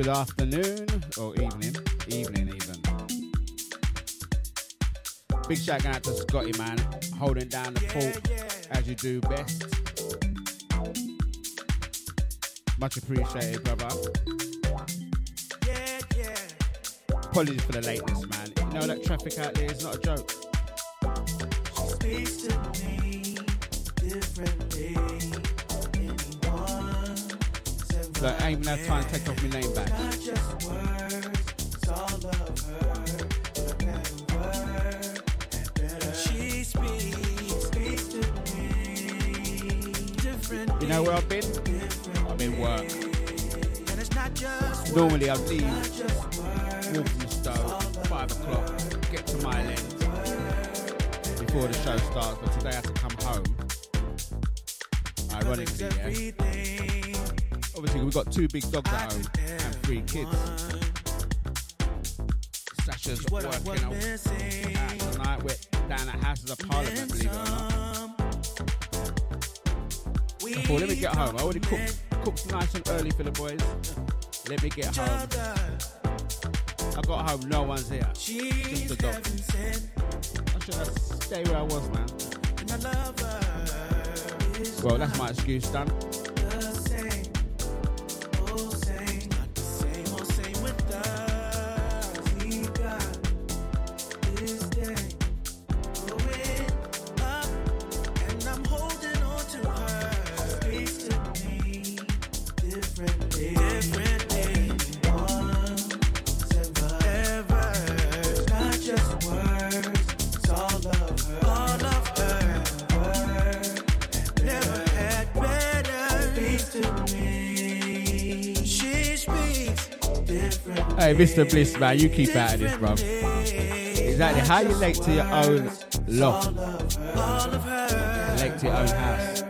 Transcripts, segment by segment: good afternoon, or evening. Big shout out to Scotty, man, holding down the fort as you do best. Much appreciated, brother. Apologies for the lateness, man. You know that traffic out there is not a joke. She speaks to me differently. So I ain't gonna try and take off my name back. Not just words, it's all of her. But better word and better. She speaks to me differently. You know where I've been? I've been work. And it's not just normally I leave Walthamstow, 5 o'clock, get to my lens before the show starts, but today I had to come home. Ironically, yeah. Obviously, we've got 2 big dogs at home and 3 kids. Sasha's working out tonight. We're down at Houses of Parliament, believe it or not. I thought, let me get home. I already cooked nice and early for the boys. Let me get home. I got home, no one's here. Just the dog. I should have stayed where I was, man. Well, that's my excuse done. Hey, Mr. Bliss, man, you keep out of this, bruv. Exactly. How you late to your own loft? Late to your own house.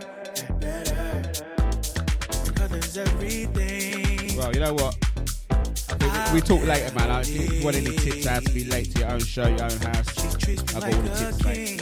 Well, you know what? We talk later, man. I think one of the tips I have to be late to your own show, your own house. I got all the tips, mate.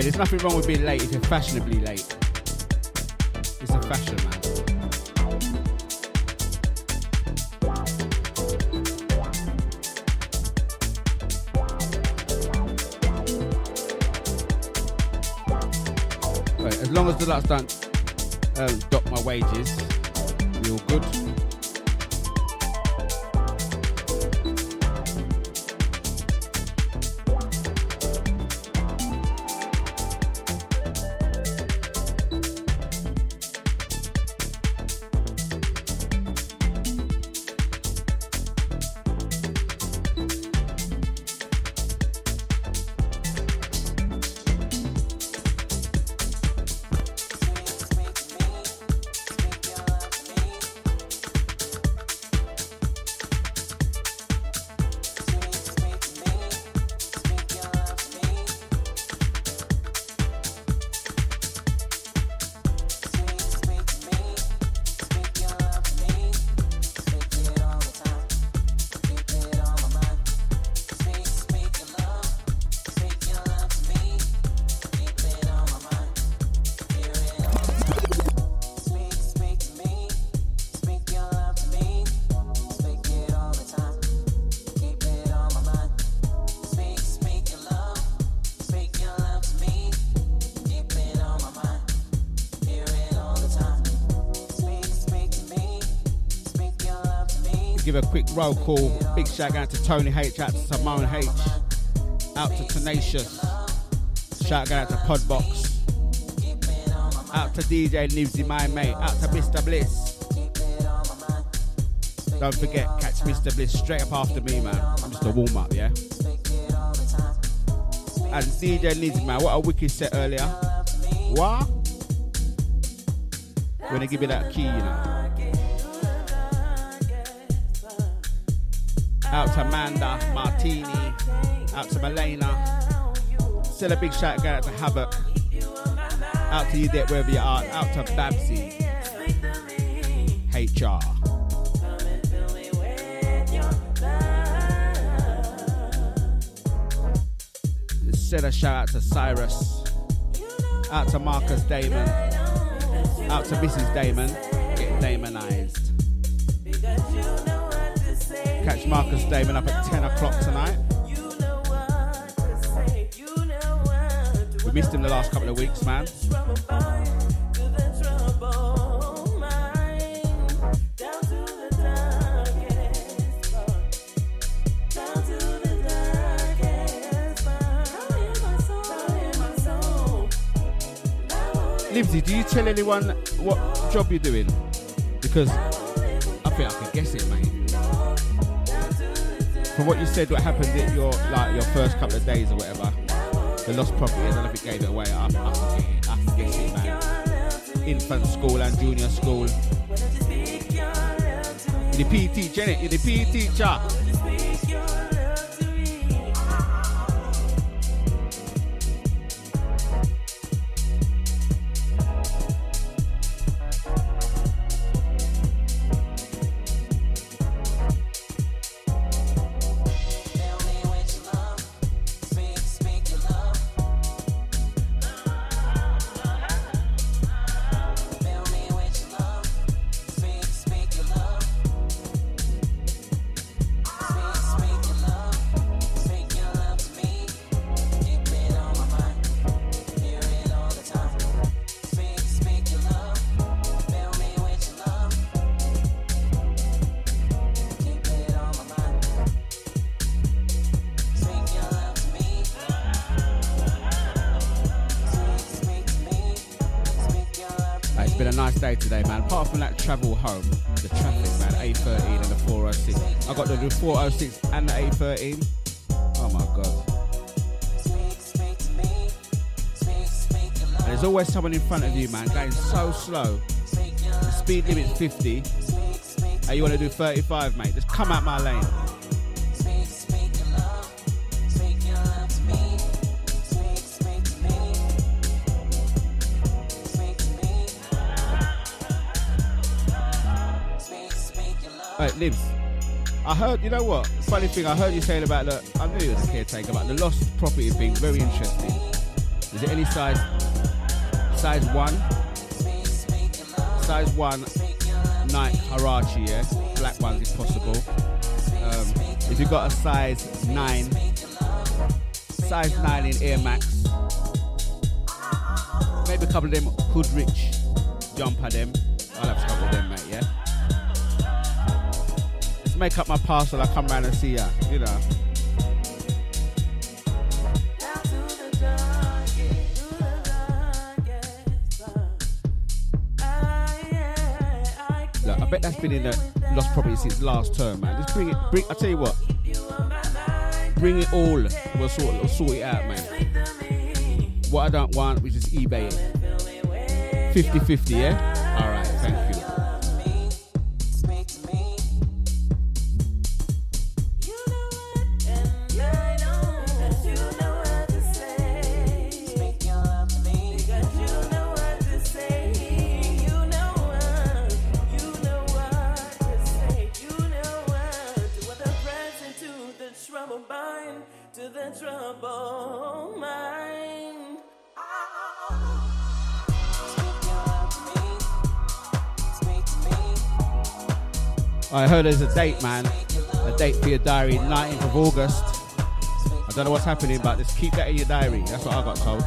There's nothing wrong with being late if you're fashionably late. It's a fashion, man. Right, as long as the Deluxe don't dock my wages, we're all good. give a quick roll call. Big shout out to Tony H, out to Simone H, out to Tenacious, shout out to Podbox, out to DJ Newsy, my mate, out to Mr. Bliss. Don't forget, catch Mr. Bliss straight up after me, man. I'm just a warm up, yeah? And DJ Nizzy, man, what a wicked set earlier. What? We're gonna give you that key, you know. Out to Amanda, Martini, out to Milena. Still a big shout out to Havoc. Out to you there, wherever you are. Out to Babsy. HR. Send a shout out to Cyrus, out to Marcus Damon, out to Mrs. Damon, get Damonized. Catch Marcus Damon up at 10 o'clock tonight. We missed him the last couple of weeks, man. Livesy, do you tell anyone what job you're doing? Because I think I can guess it, mate. From what you said, what happened at your first couple of days or whatever, the lost property, and I don't think it gave it away. I can guess it, man. Infant school and junior school. You're the PE teacher, innit? You're the PE teacher. Today, man, apart from that travel home, the traffic, man, A13 and the 406. I got the 406 and the A13. Oh my god. And there's always someone in front of you, man, going so slow. The speed limit's 50. And you want to do 35, mate? Just come out my lane. Libs, I heard, you know what, funny thing, I heard you saying about the, I knew you was a caretaker, about the lost property thing, very interesting. Is it any size? Size 1? Size 1, Nike Huarache, yeah? Black ones if possible. If you've got a size 9, size 9 in Air Max, maybe a couple of them Hoodrich jumper them, I'll have a couple of them, mate, yeah? Make up my parcel, I come round and see ya, you know. Look, I bet that's been in the lost property since last term, man. Just bring it, I tell you what, bring it all, we'll sort it out, man. What I don't want, we just eBay it. 50-50, yeah? Alright, thank you. I heard there's a date, man. A date for your diary, 19th of August. I don't know what's happening, but just keep that in your diary. That's what I got told.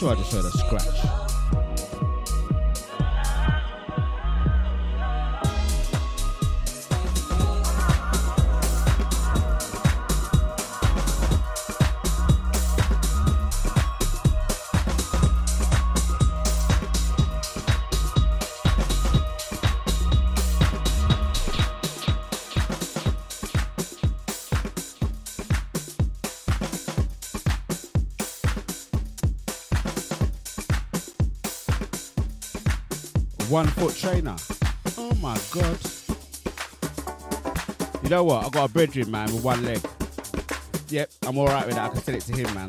sure I just heard a scratch. One-foot trainer. Oh my God. You know what? I got a brethren, man, with one leg. Yep, I'm all right with that. I can send it to him, man.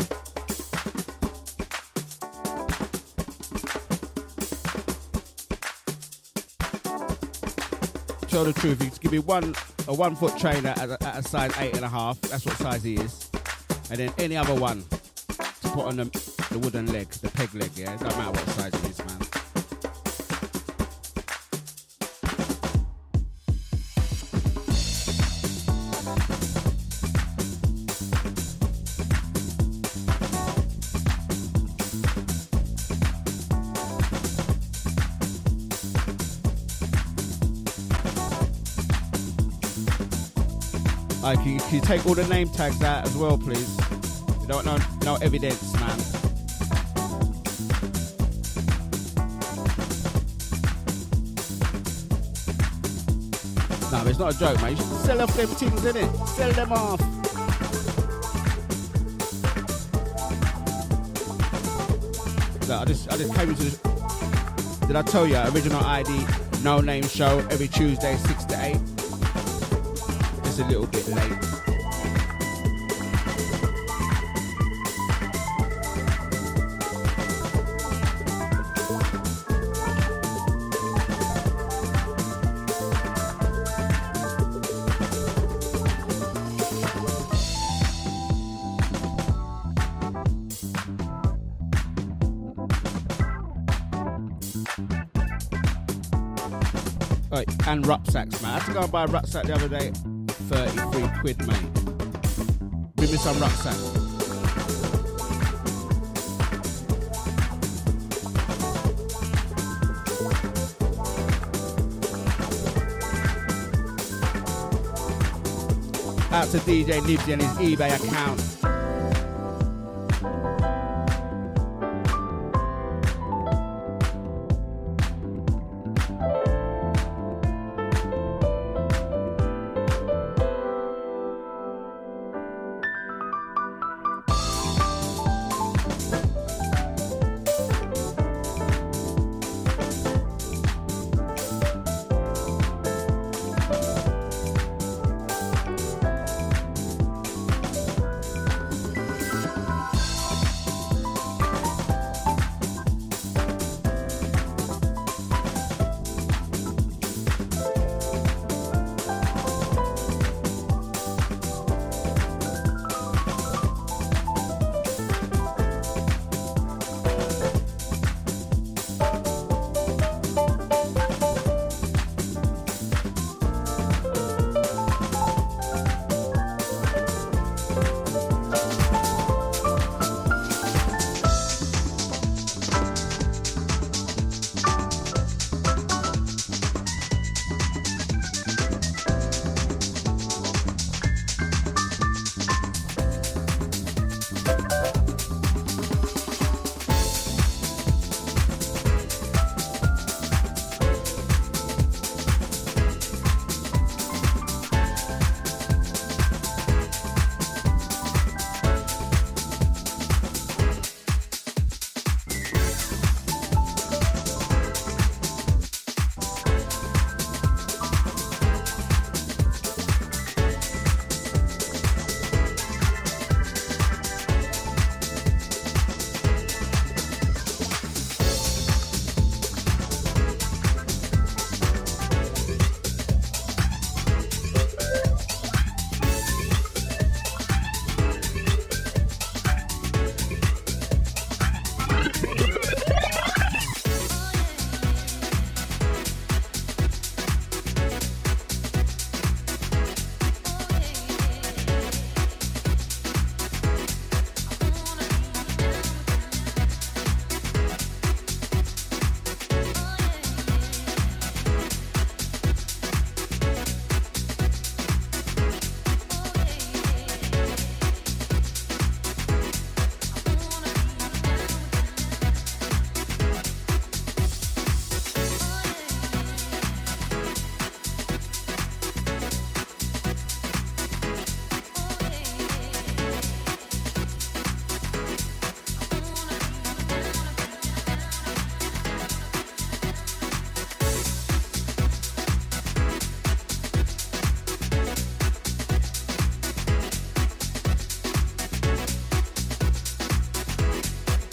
Tell the truth. You just give me a one-foot trainer at a size 8.5. That's what size he is. And then any other one to put on the wooden leg, the peg leg, yeah? It doesn't matter what size it is, man. Can you take all the name tags out as well, please? You don't know, no evidence, man. No, it's not a joke, man. You should sell off them things, innit? Sell them off. No, I just came into this. Did I tell you? Original ID, no name show every Tuesday, 6 to 8. It's a little bit late. Right, and rucksacks, man. I had to go and buy a rucksack the other day. 33 quid, mate. Bring me some rucksack. Out to DJ Nibsy and his eBay account.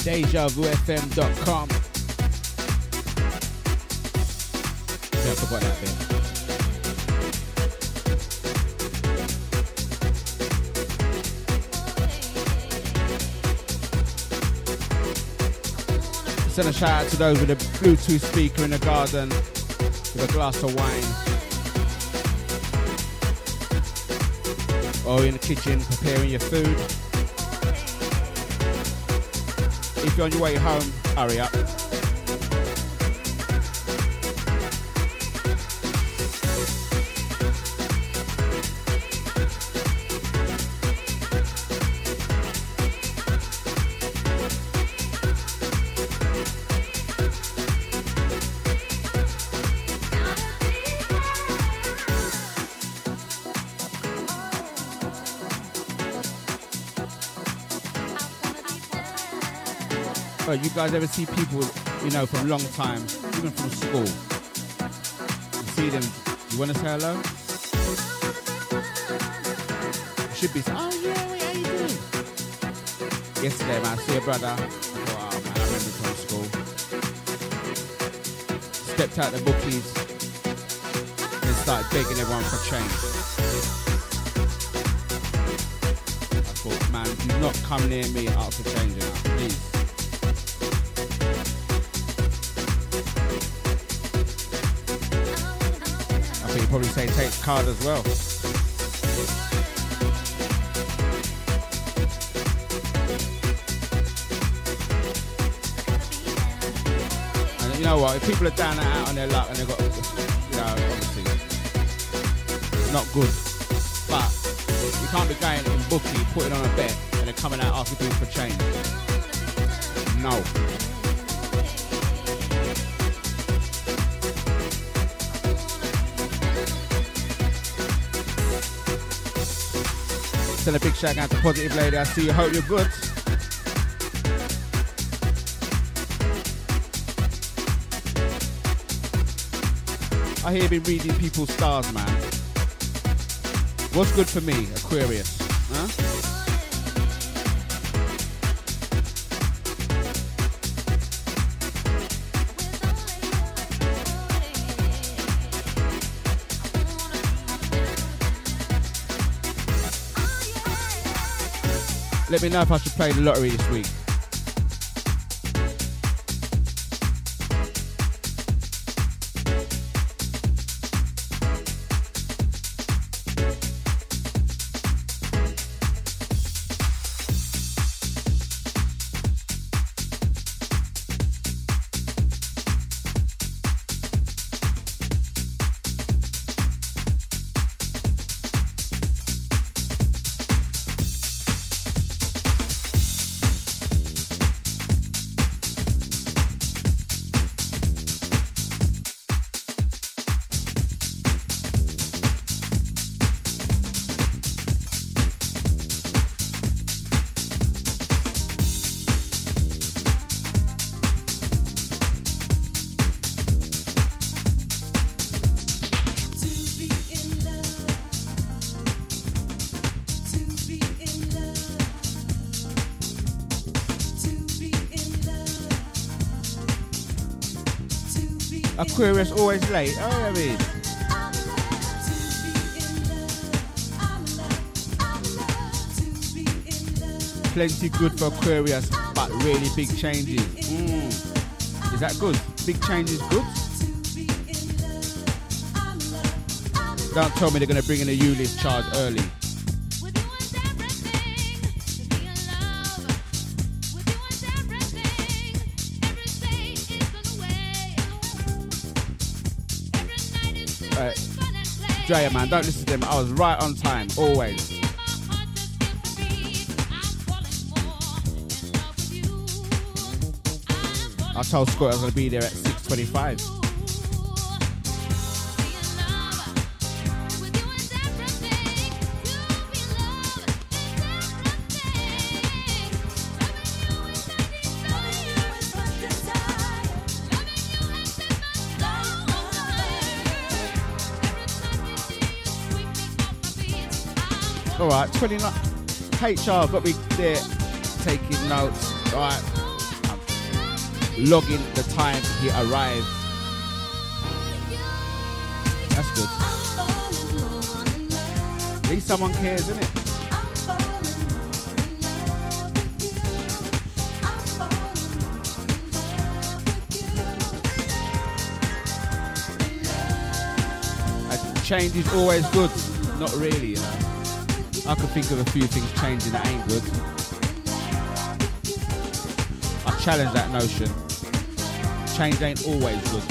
Dejavufm.com. Yeah, I forgot that thing. Send a shout out to those with a Bluetooth speaker in the garden with a glass of wine, or in the kitchen preparing your food. If you're on your way home, hurry up. But you guys ever see people, you know, from long time, even from school? You see them, you want to say hello? You should be saying, oh yeah, wait, how you doing? Yesterday, man, I see a brother. I thought, oh man, I remember from school. Stepped out the bookies and started begging everyone for change. I thought, man, do not come near me and ask for change now, please. Probably say take card as well. And you know what? If people are down and out on their luck and they've got, you know, obviously it's not good. But you can't be going in bookie, putting on a bet, and then coming out after people for change. No. And a big shout out to Positive Lady. I see you. Hope you're good. I hear you've been reading people's stars, man. What's good for me, Aquarius? Huh? Let me know if I should play the lottery this week. Aquarius always late. Oh, I mean. Plenty good for Aquarius, but really big changes. Is that good? Big changes good? Don't tell me they're going to bring in a ULEZ charge early. Drea, man, don't listen to them. I was right on time, always. I told Scott I was going to be there at 6:25. Alright, 29. HR got me there taking notes. Alright. logging the time he arrived. That's good. At least someone cares, innit? Change is always good. Not really, you know. I can think of a few things changing that ain't good. I challenge that notion. Change ain't always good.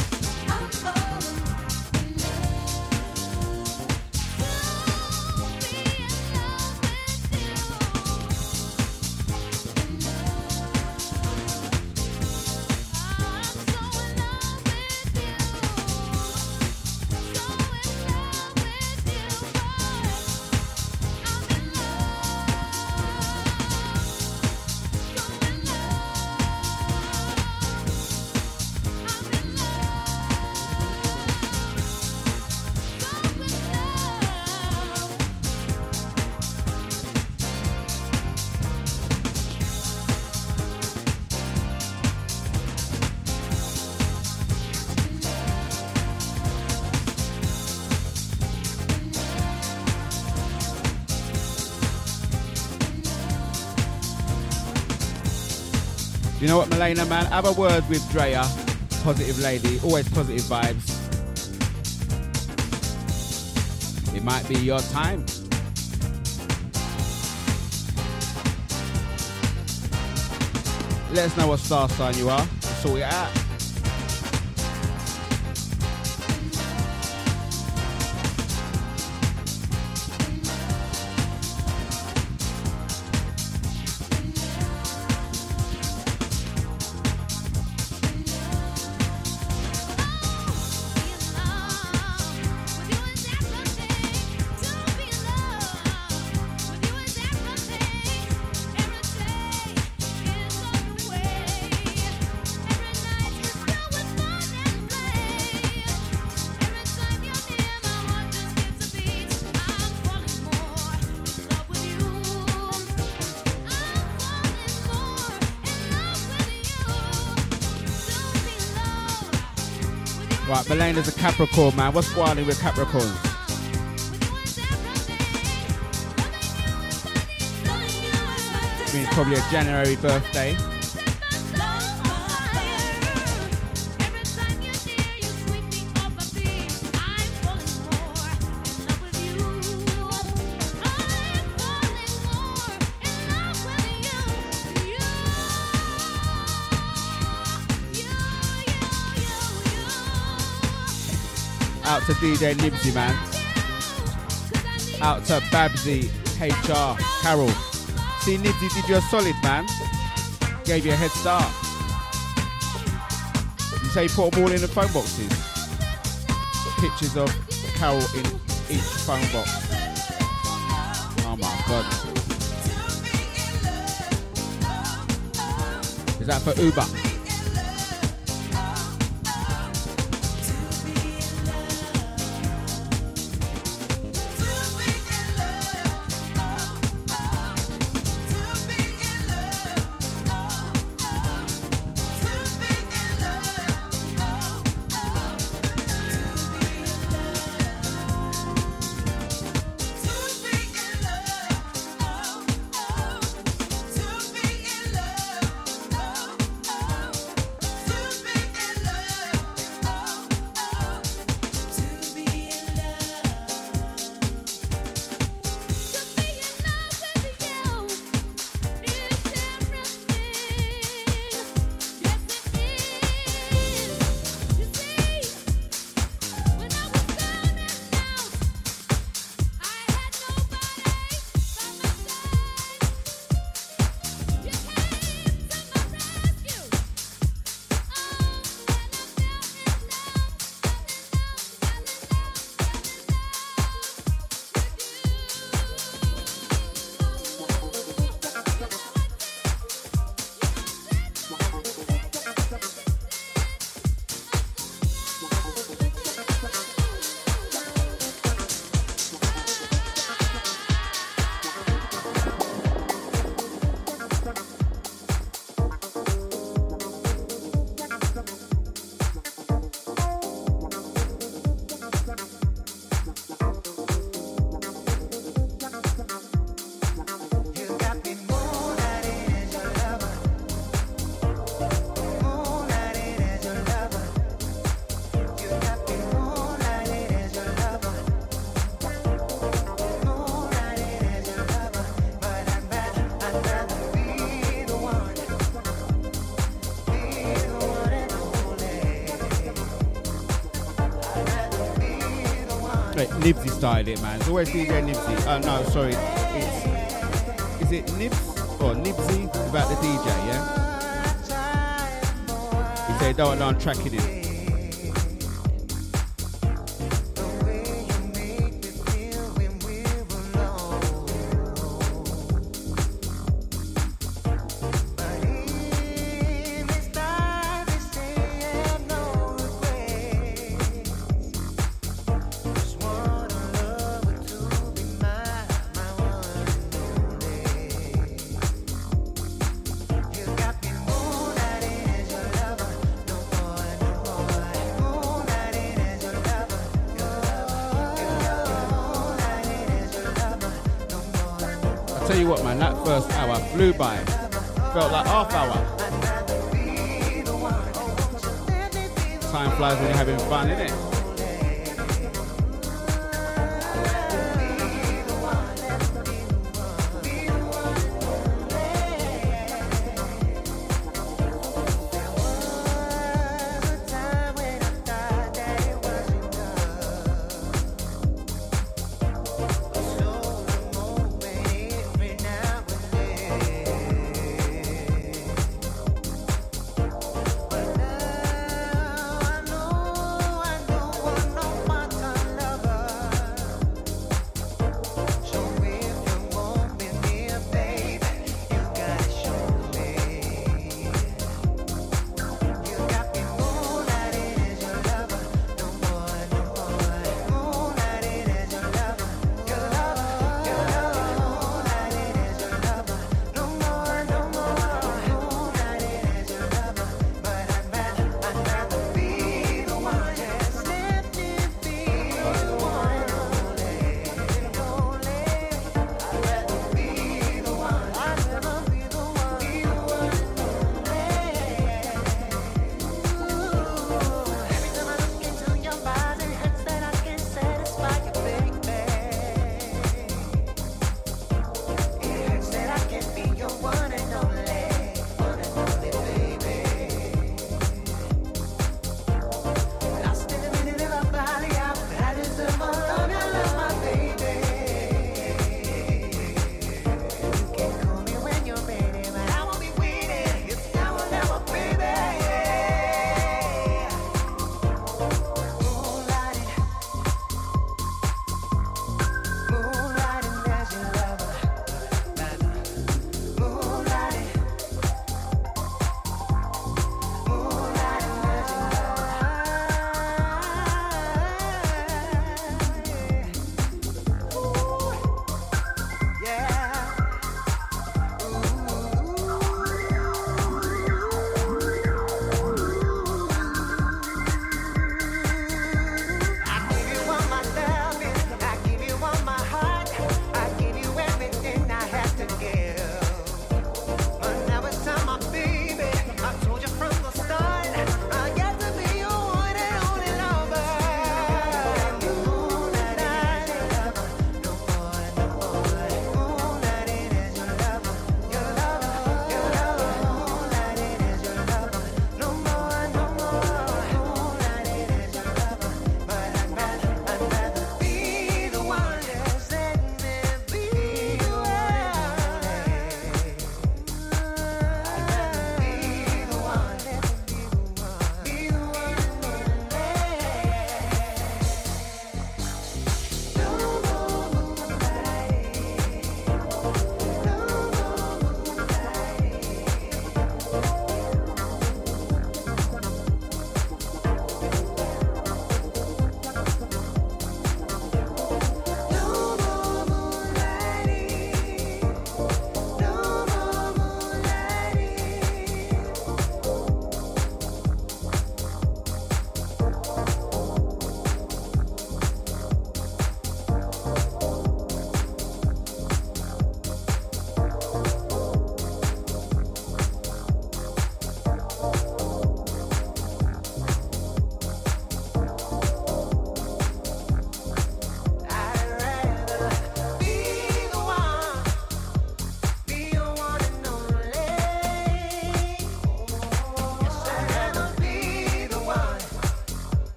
You know what, Milena, man? Have a word with Drea. Positive lady. Always positive vibes. It might be your time. Let us know what star sign you are. Sort it out. Milena's a Capricorn, man. What's going on with Capricorns? It's been probably a January birthday. Out to DJ Nibsy, man. Out to Babsy, HR, Carol. See, Nibsy did you a solid, man. Gave you a head start. You say you put them all in the phone boxes. Pictures of Carol in each phone box. Oh my God. Is that for Uber? Nibsy started it, man. It's always DJ Nibsy. Oh, no, sorry. It's, is it Nibs or Nibsy about the DJ, yeah? If they don't know, I'm tracking it. Flew by, felt like half hour. Time flies when you're having fun, innit?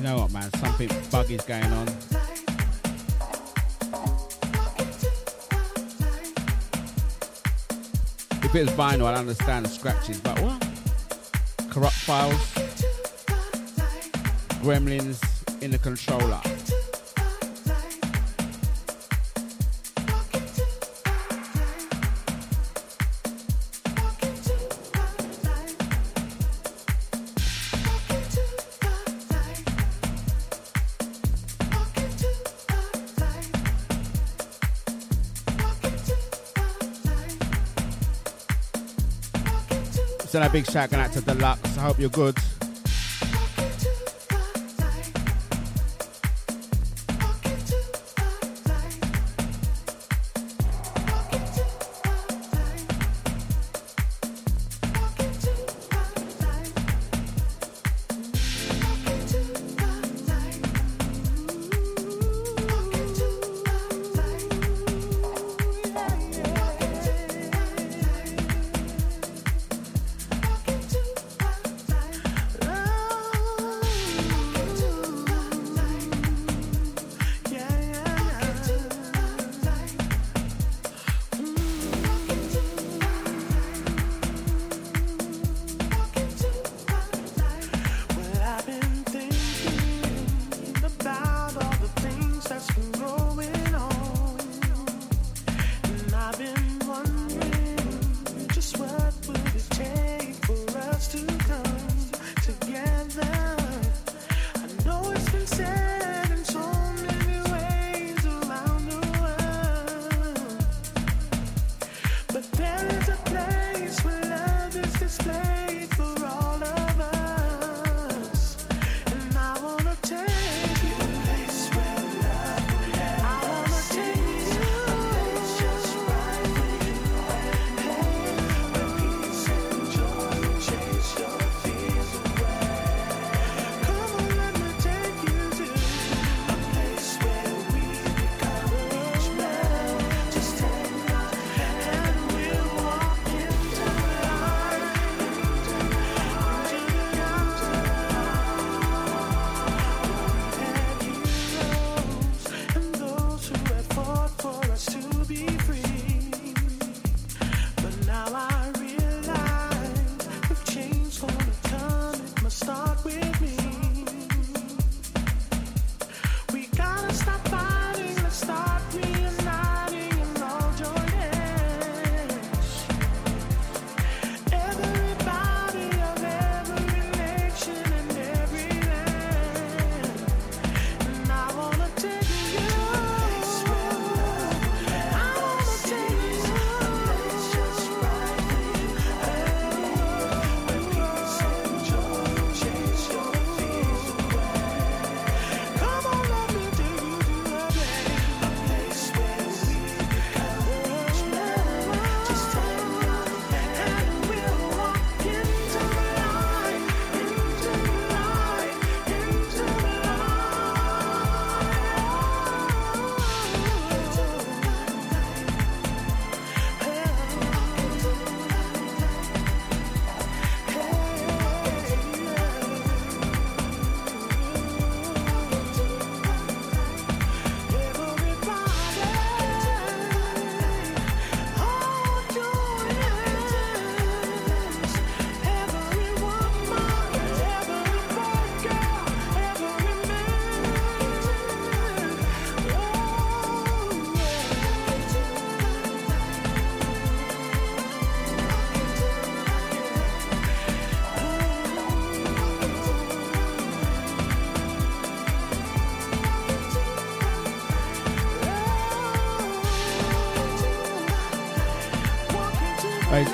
you know what, man, something buggy is going on. If it's vinyl, I'll understand scratches, but what? Corrupt files, gremlins in the controller. A big shout going out to Deluxe. I hope you're good.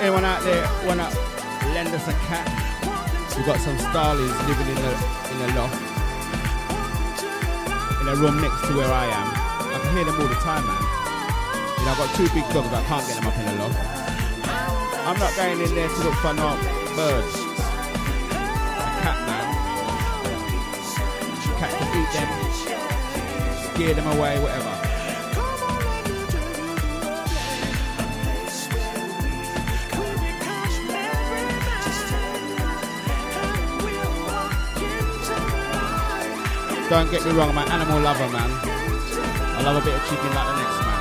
Anyone out there wanna lend us a cat? We've got some starlings living in the loft, in a room next to where I am. I can hear them all the time, man. You know, I've got two big dogs, but I can't get them up in the loft. I'm not going in there to look for no birds. A cat, man. Cat can eat them, scare them away, whatever. Don't get me wrong, I'm an animal lover, man. I love a bit of chicken like the next man.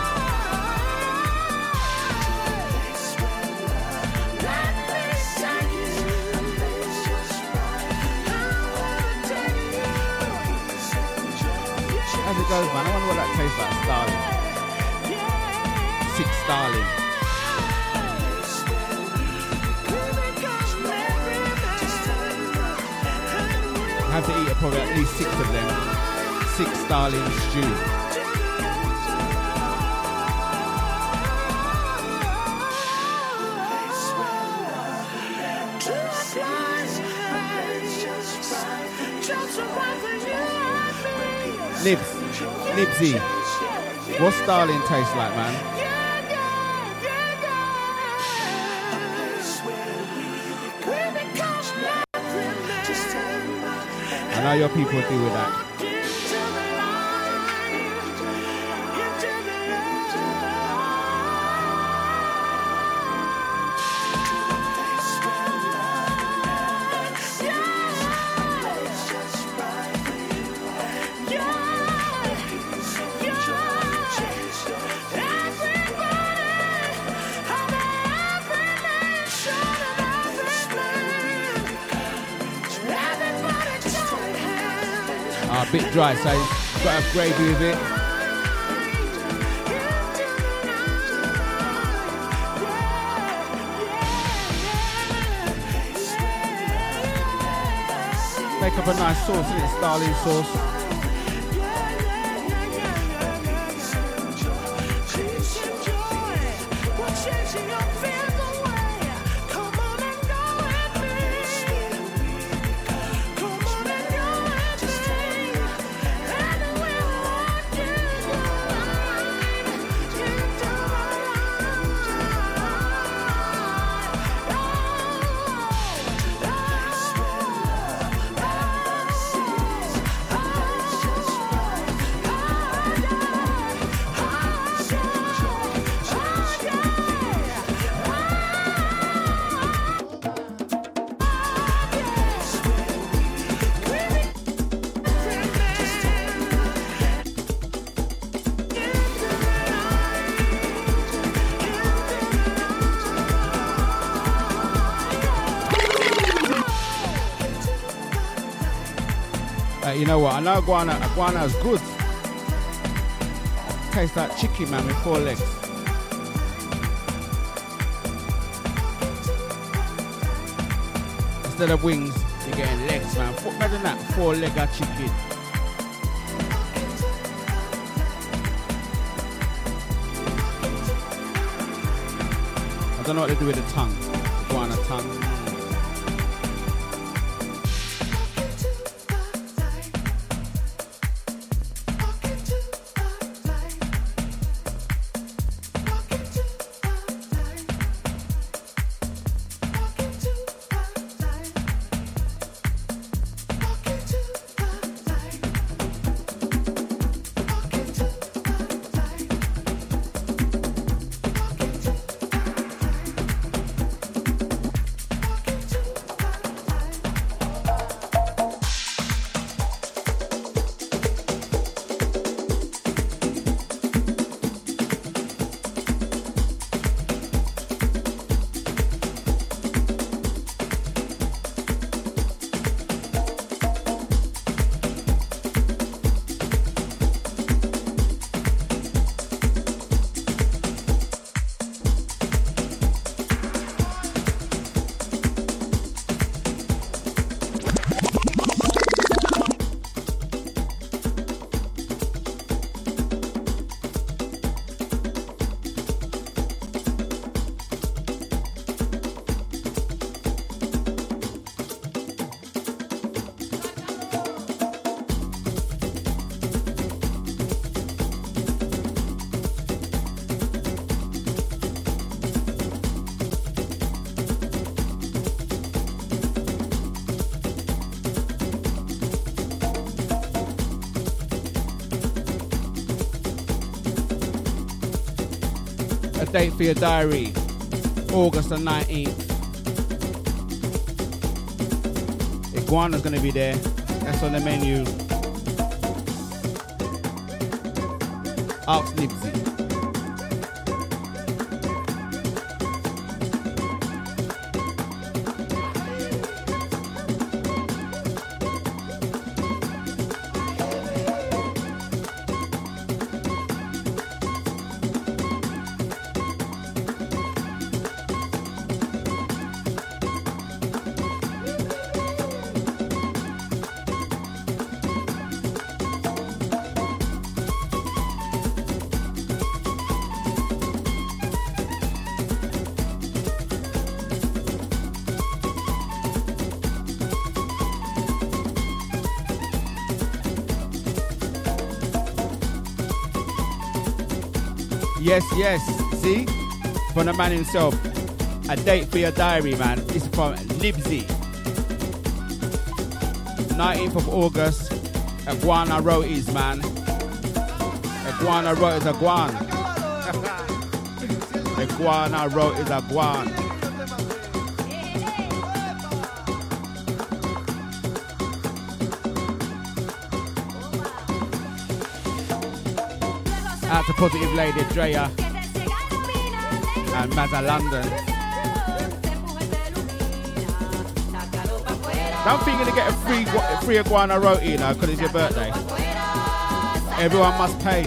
As it goes, man, I wonder what that tastes like, darling. Six, darling. I have to eat probably at least six of them. Six starling stew. Libsy, what starling tastes like, man? How your people deal with that. Bit dry, so got to have gravy with it. Make up a nice sauce, isn't it? Starling sauce. You know what? I know iguana is good. Tastes like chicken, man, with four legs. Instead of wings, you're getting legs, man. Imagine that, four-legged chicken. I don't know what they do with the tongue. Iguana tongue. Date for your diary, August the 19th. Iguana's gonna be there. That's on the menu. auf Nipsey. Yes, yes, see? From the man himself. A date for your diary, man. It's from Libsy. 19th of August. Iguana Rotis, man. Iguana Rotis, Iguana. Iguana Rotis, Iguana. Out to Positive Lady, Drea and Mazza London. Don't think you're going to get a free iguana roti, you know, because it's your birthday. Everyone must pay.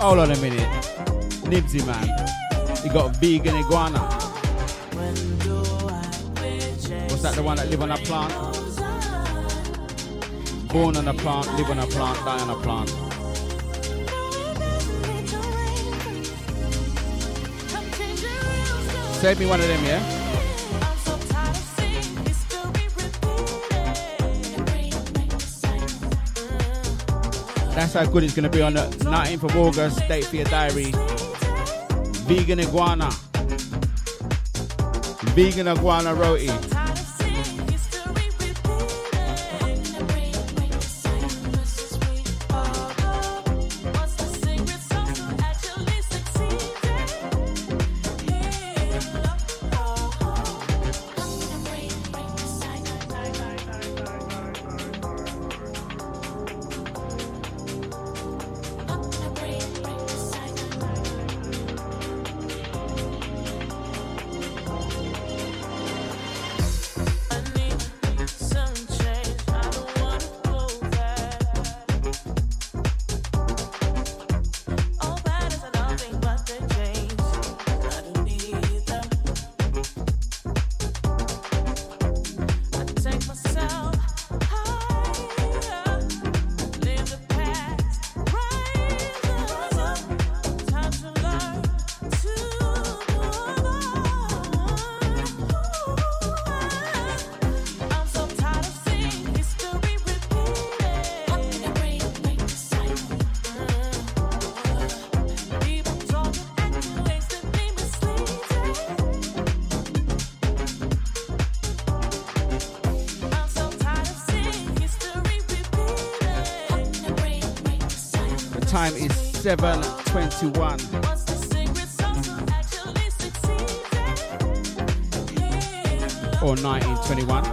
Hold on a minute, Nipsey man, he got vegan iguana. What's that, the one that live on a plant? Born on a plant, live on a plant, die on a plant. Save me one of them, yeah? That's how good it's going to be on the 19th of August. Date for your diary. Vegan iguana. Vegan iguana roti. time is 7:21. Or 19:21.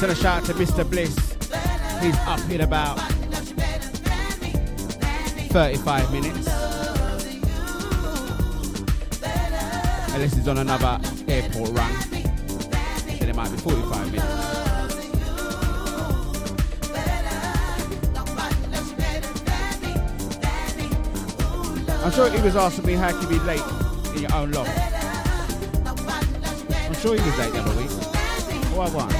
Send a shout out to Mr. Bliss. He's up in about 35 minutes. Unless he's on another airport run, then it might be 45 minutes. I'm sure he was asking me how can you be late in your own love. I'm sure he was late the other week. What I want.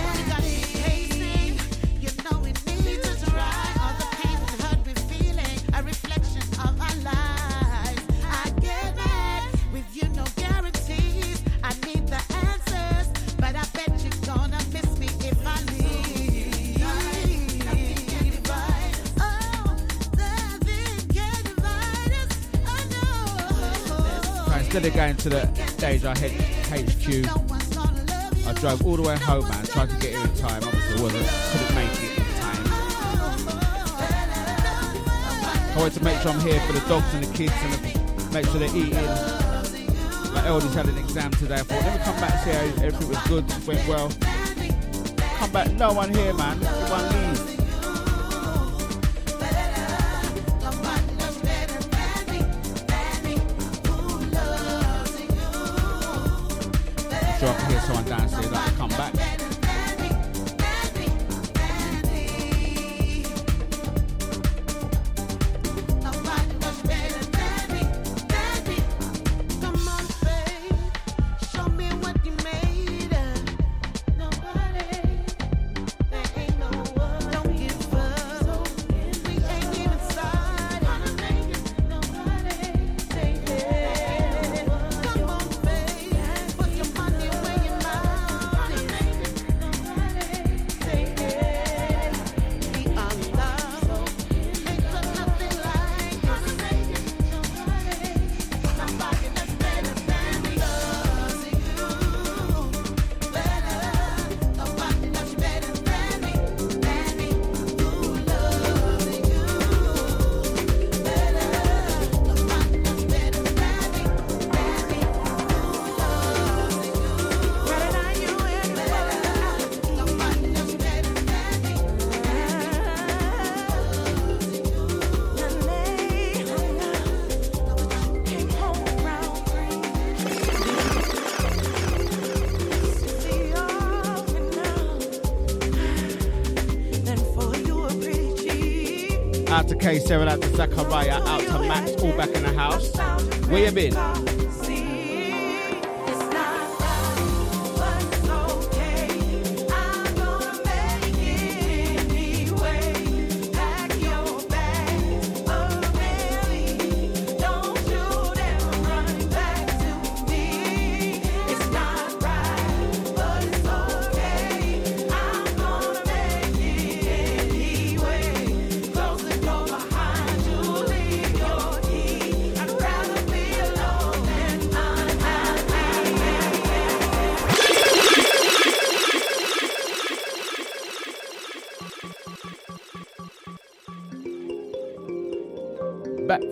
Going to the Deja HQ. I drove all the way home, man. Tried to get here in time. Obviously, couldn't make it in time. I wanted to make sure I'm here for the dogs and the kids and make sure they're eating. My eldest had an exam today. I thought, let me come back and see how everything was good, went well. Come back, no one here, man. Everyone leaves. someone downstairs that I come back. K7 out to Zachariah, out to Max, all back in the house. Where you been?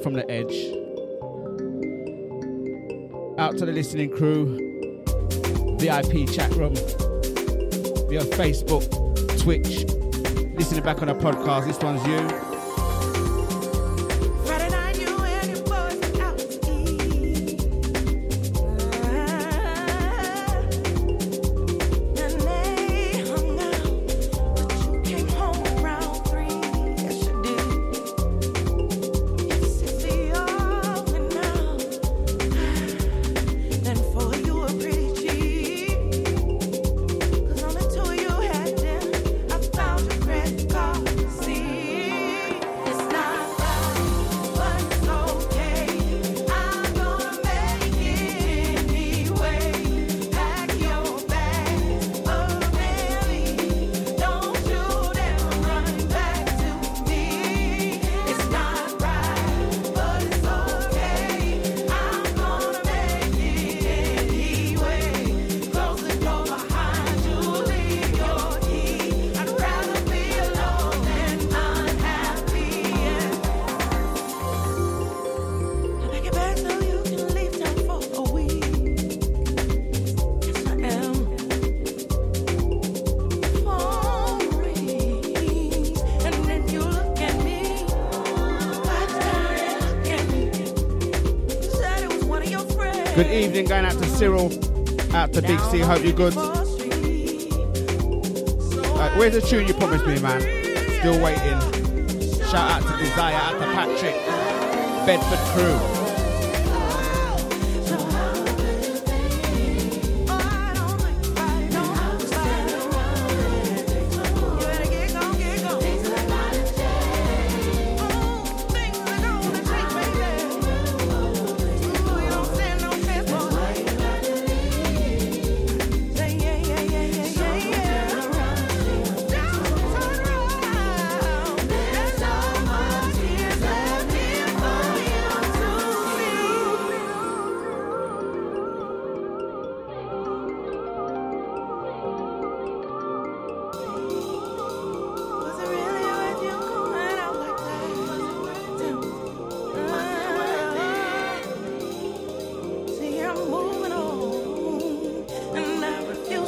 From the edge, out to the listening crew, VIP chat room, via Facebook, Twitch, listening back on a podcast. This one's you. Good evening, going out to Cyril, out to Big C, hope you're good. Where's the tune you promised me, man? Still waiting. Shout out to Desire, out to Patrick, Bedford crew.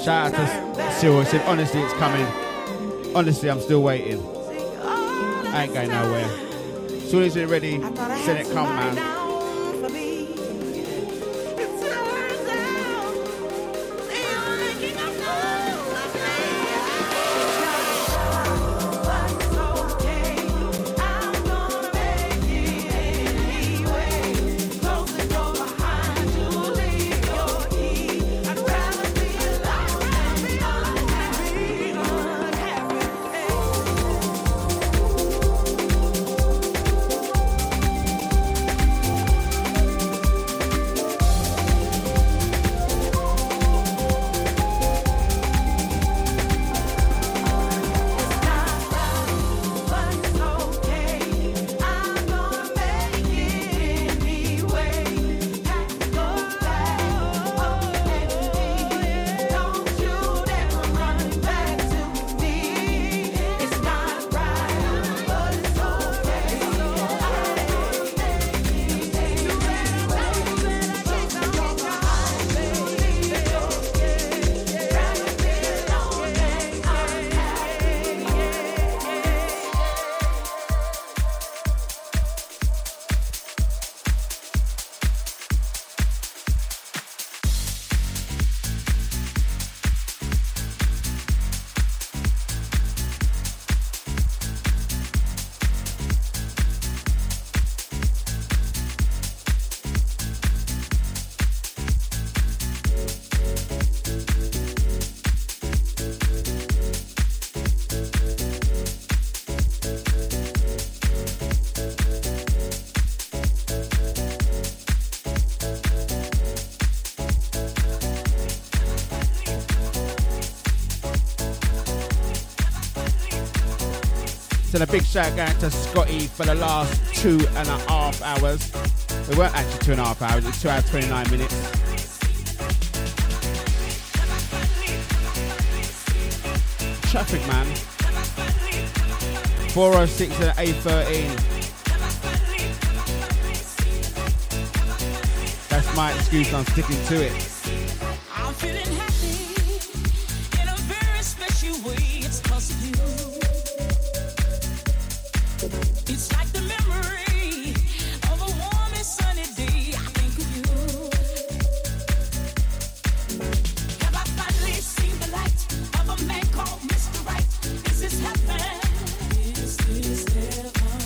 Shout out to Cyril. He said, honestly, it's coming. Honestly, I'm still waiting. I ain't going nowhere. As soon as you're ready, send it come, man. and a big shout out to Scotty for the last 2.5 hours. It weren't actually 2.5 hours, it's 2 hours, 29 minutes. Traffic, man. 406 and A13. That's my excuse, I'm sticking to it. I'm feeling happy in a very special way. It's because of you. It's like the memory of a warm and sunny day. I think of you. Have I finally seen the light of a man called me? This is heaven. This is heaven.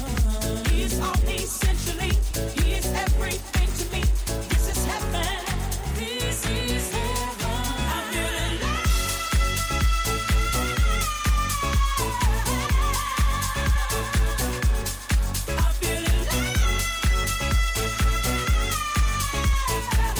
He is all essentially. He is everything to me. This is heaven. This is heaven. I'm feeling love. I'm feeling love. I'm feeling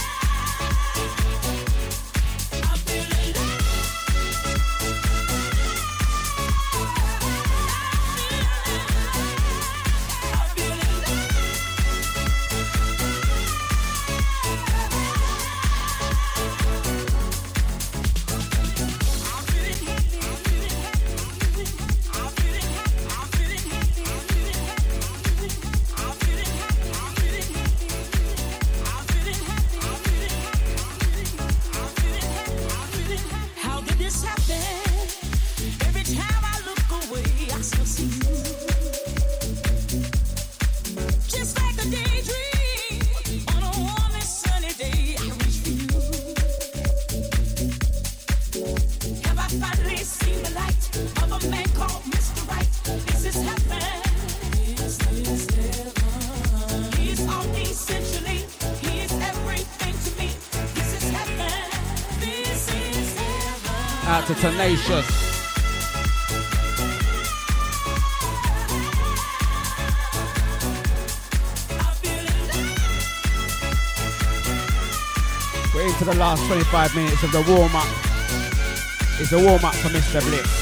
love. Tenacious. We're into the last 25 minutes of the warm-up. It's a warm-up for Mr. Blitz.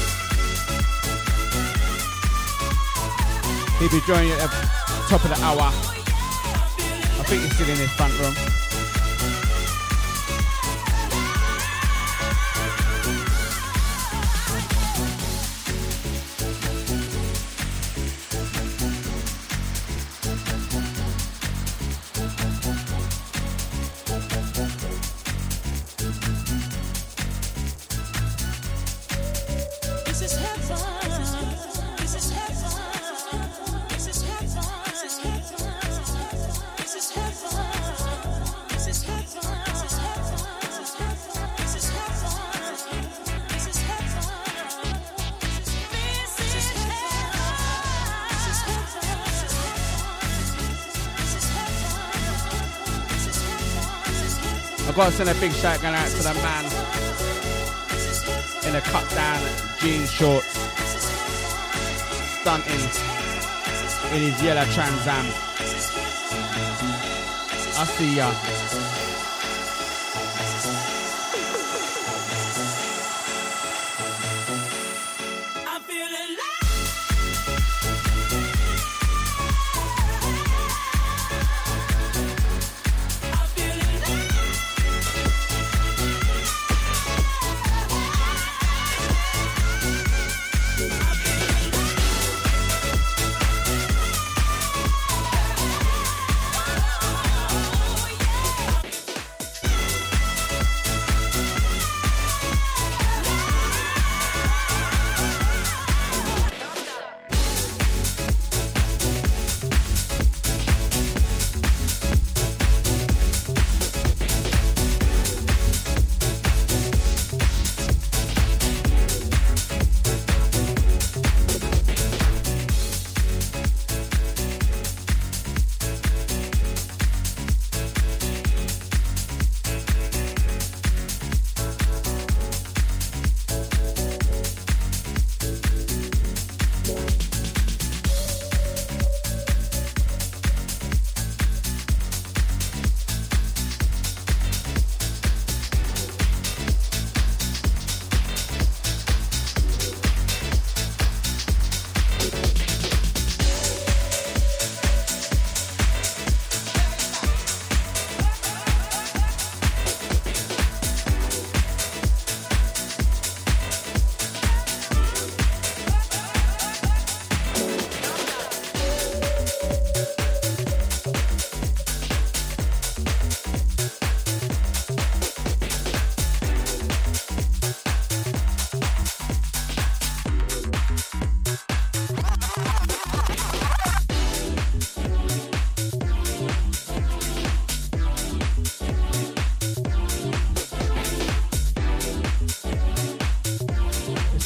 He'll be joining at the top of the hour. I think he's still in his front room. I've got to send a big shout out to the man in a cut down jean shorts, stunting in his yellow Trans Am. I see ya.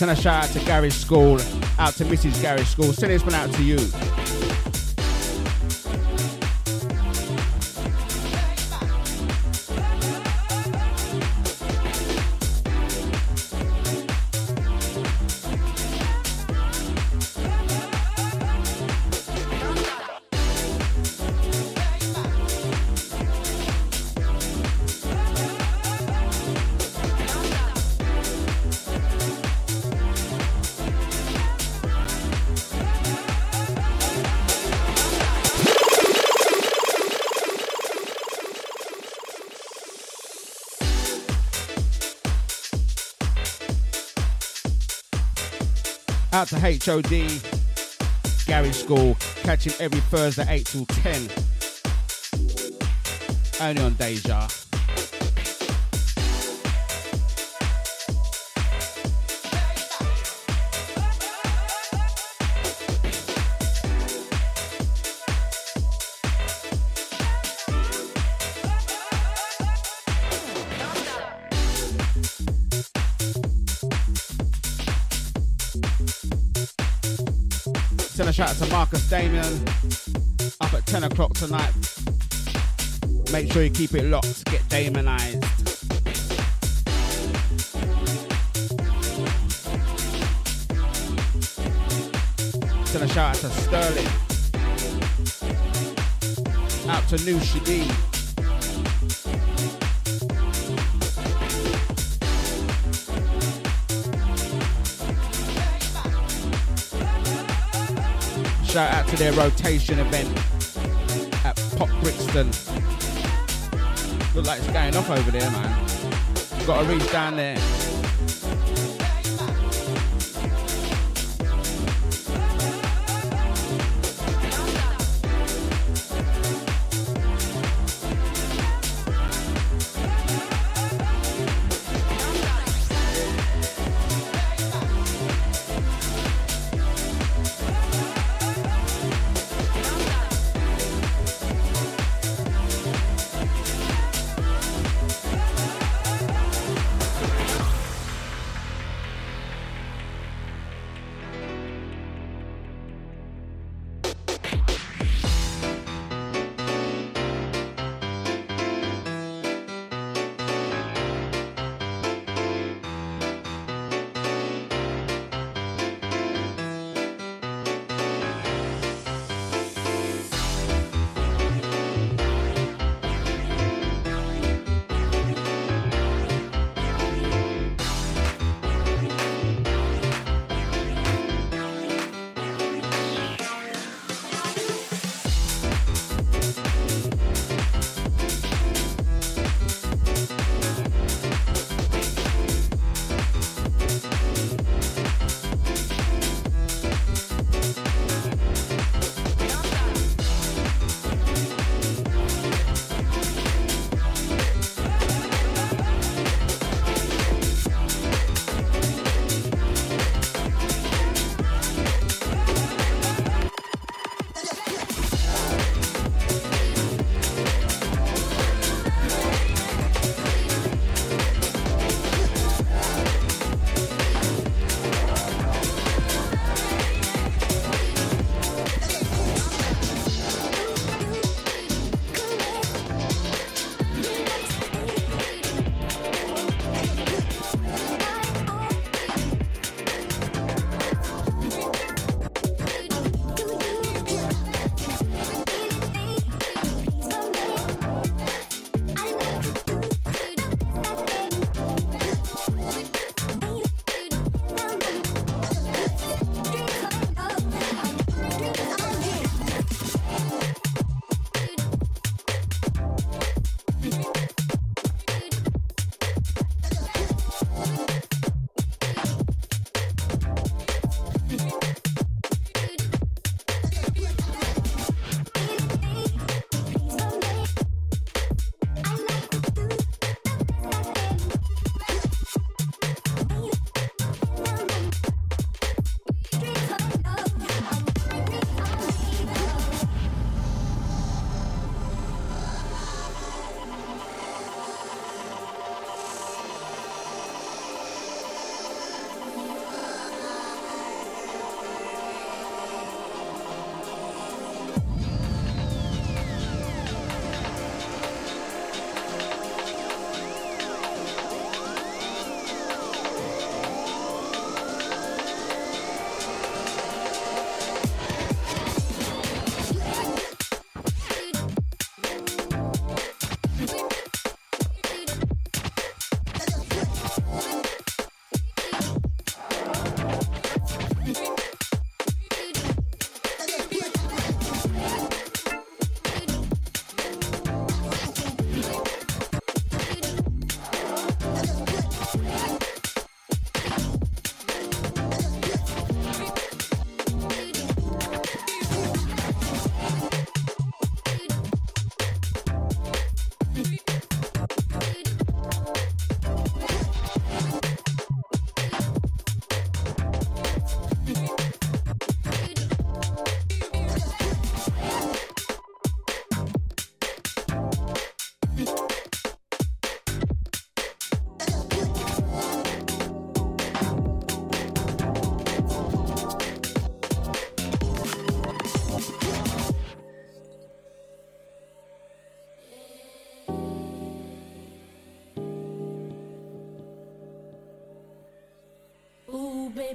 send a shout out to Garage School, out to Mrs. Garage School. Send this one out to you. Out to HOD, Garage School, catch him every Thursday 8 till 10, only on Deja. Shout out to Marcus Damian, up at 10 o'clock tonight. Make sure you keep it locked, get Damonized. Send a shout out to Sterling, out to New Shadi. Shout out to their rotation event at Pop Brixton. Look like it's going off over there, man. Gotta reach down there.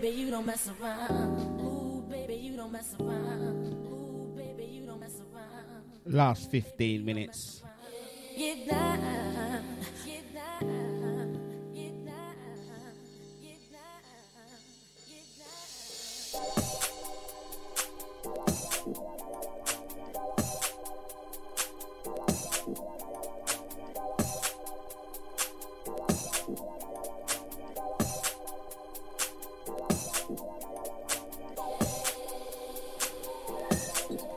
baby, you don't mess around. Ooh, baby, you don't mess around. Ooh, baby, you don't mess around. Last 15 minutes. Get down. Get down. Get down. Get down. Get down.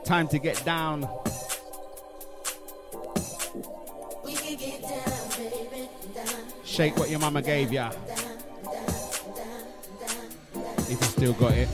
Time to get down. We can get down, baby, down. Shake what your mama gave ya. If you still got it.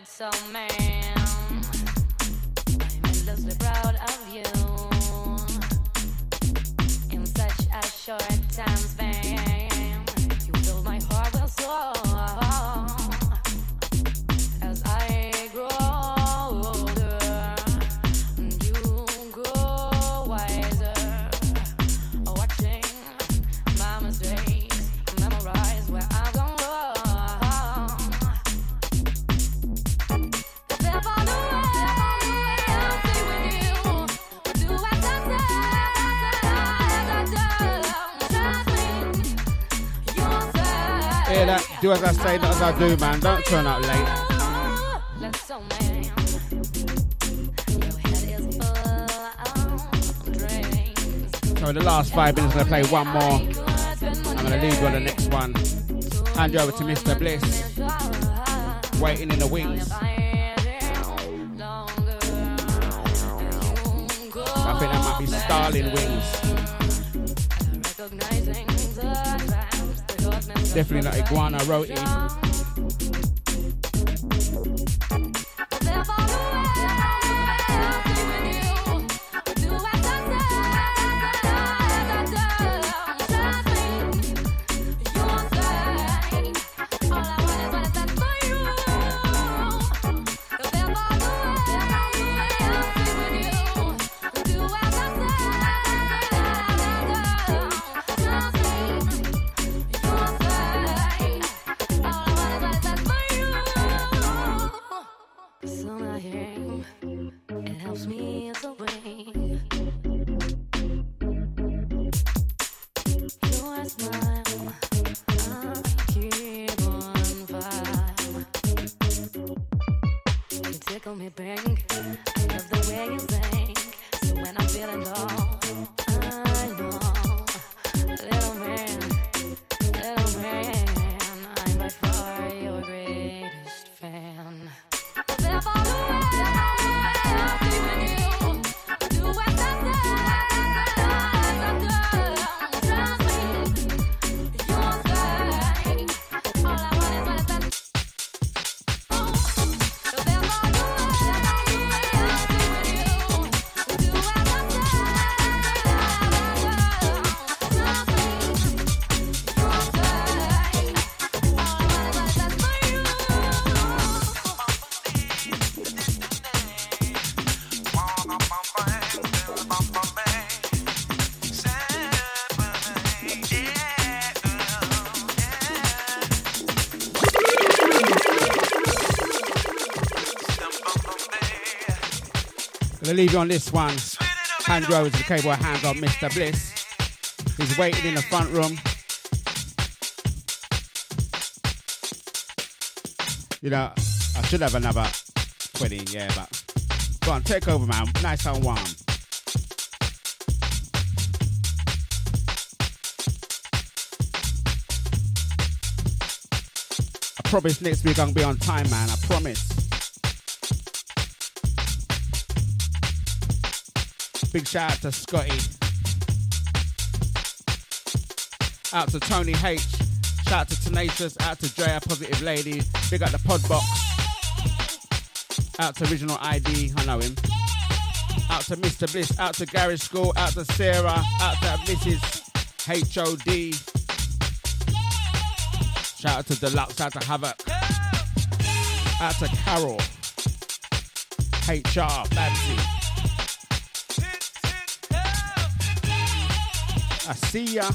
felt so man. I'm endlessly proud of you. In such a short time span, you filled my heart with soul. As I grow older, you grow wiser. Watching my mistakes, memorize where I've gone. Hear that? Do as I say, not as I do, man. Don't turn up late. So in the last 5 minutes, I'm going to play one more. I'm going to leave you on the next one. Hand you over to Mr. Bliss. Waiting in the wings. I think that might be Starling Wings. Definitely not iguana roti. I'll leave you on this one. Hand you over to the cable hands on Mr. Bliss. He's waiting in the front room. You know, I should have another 20, yeah, but go on, take over, man. Nice and warm. I promise next week I'm going to be on time, man. I promise. Big shout out to Scotty. Out to Tony H. Shout out to Tenacious. Out to Dre, a positive lady. Big up the Podbox. Out to Original ID. I know him. Out to Mr. Bliss. Out to Garage School. Out to Sarah. Out to Mrs. HOD. Shout out to Deluxe. Out to Havoc. Out to Carol. HR. Babsy. I see ya.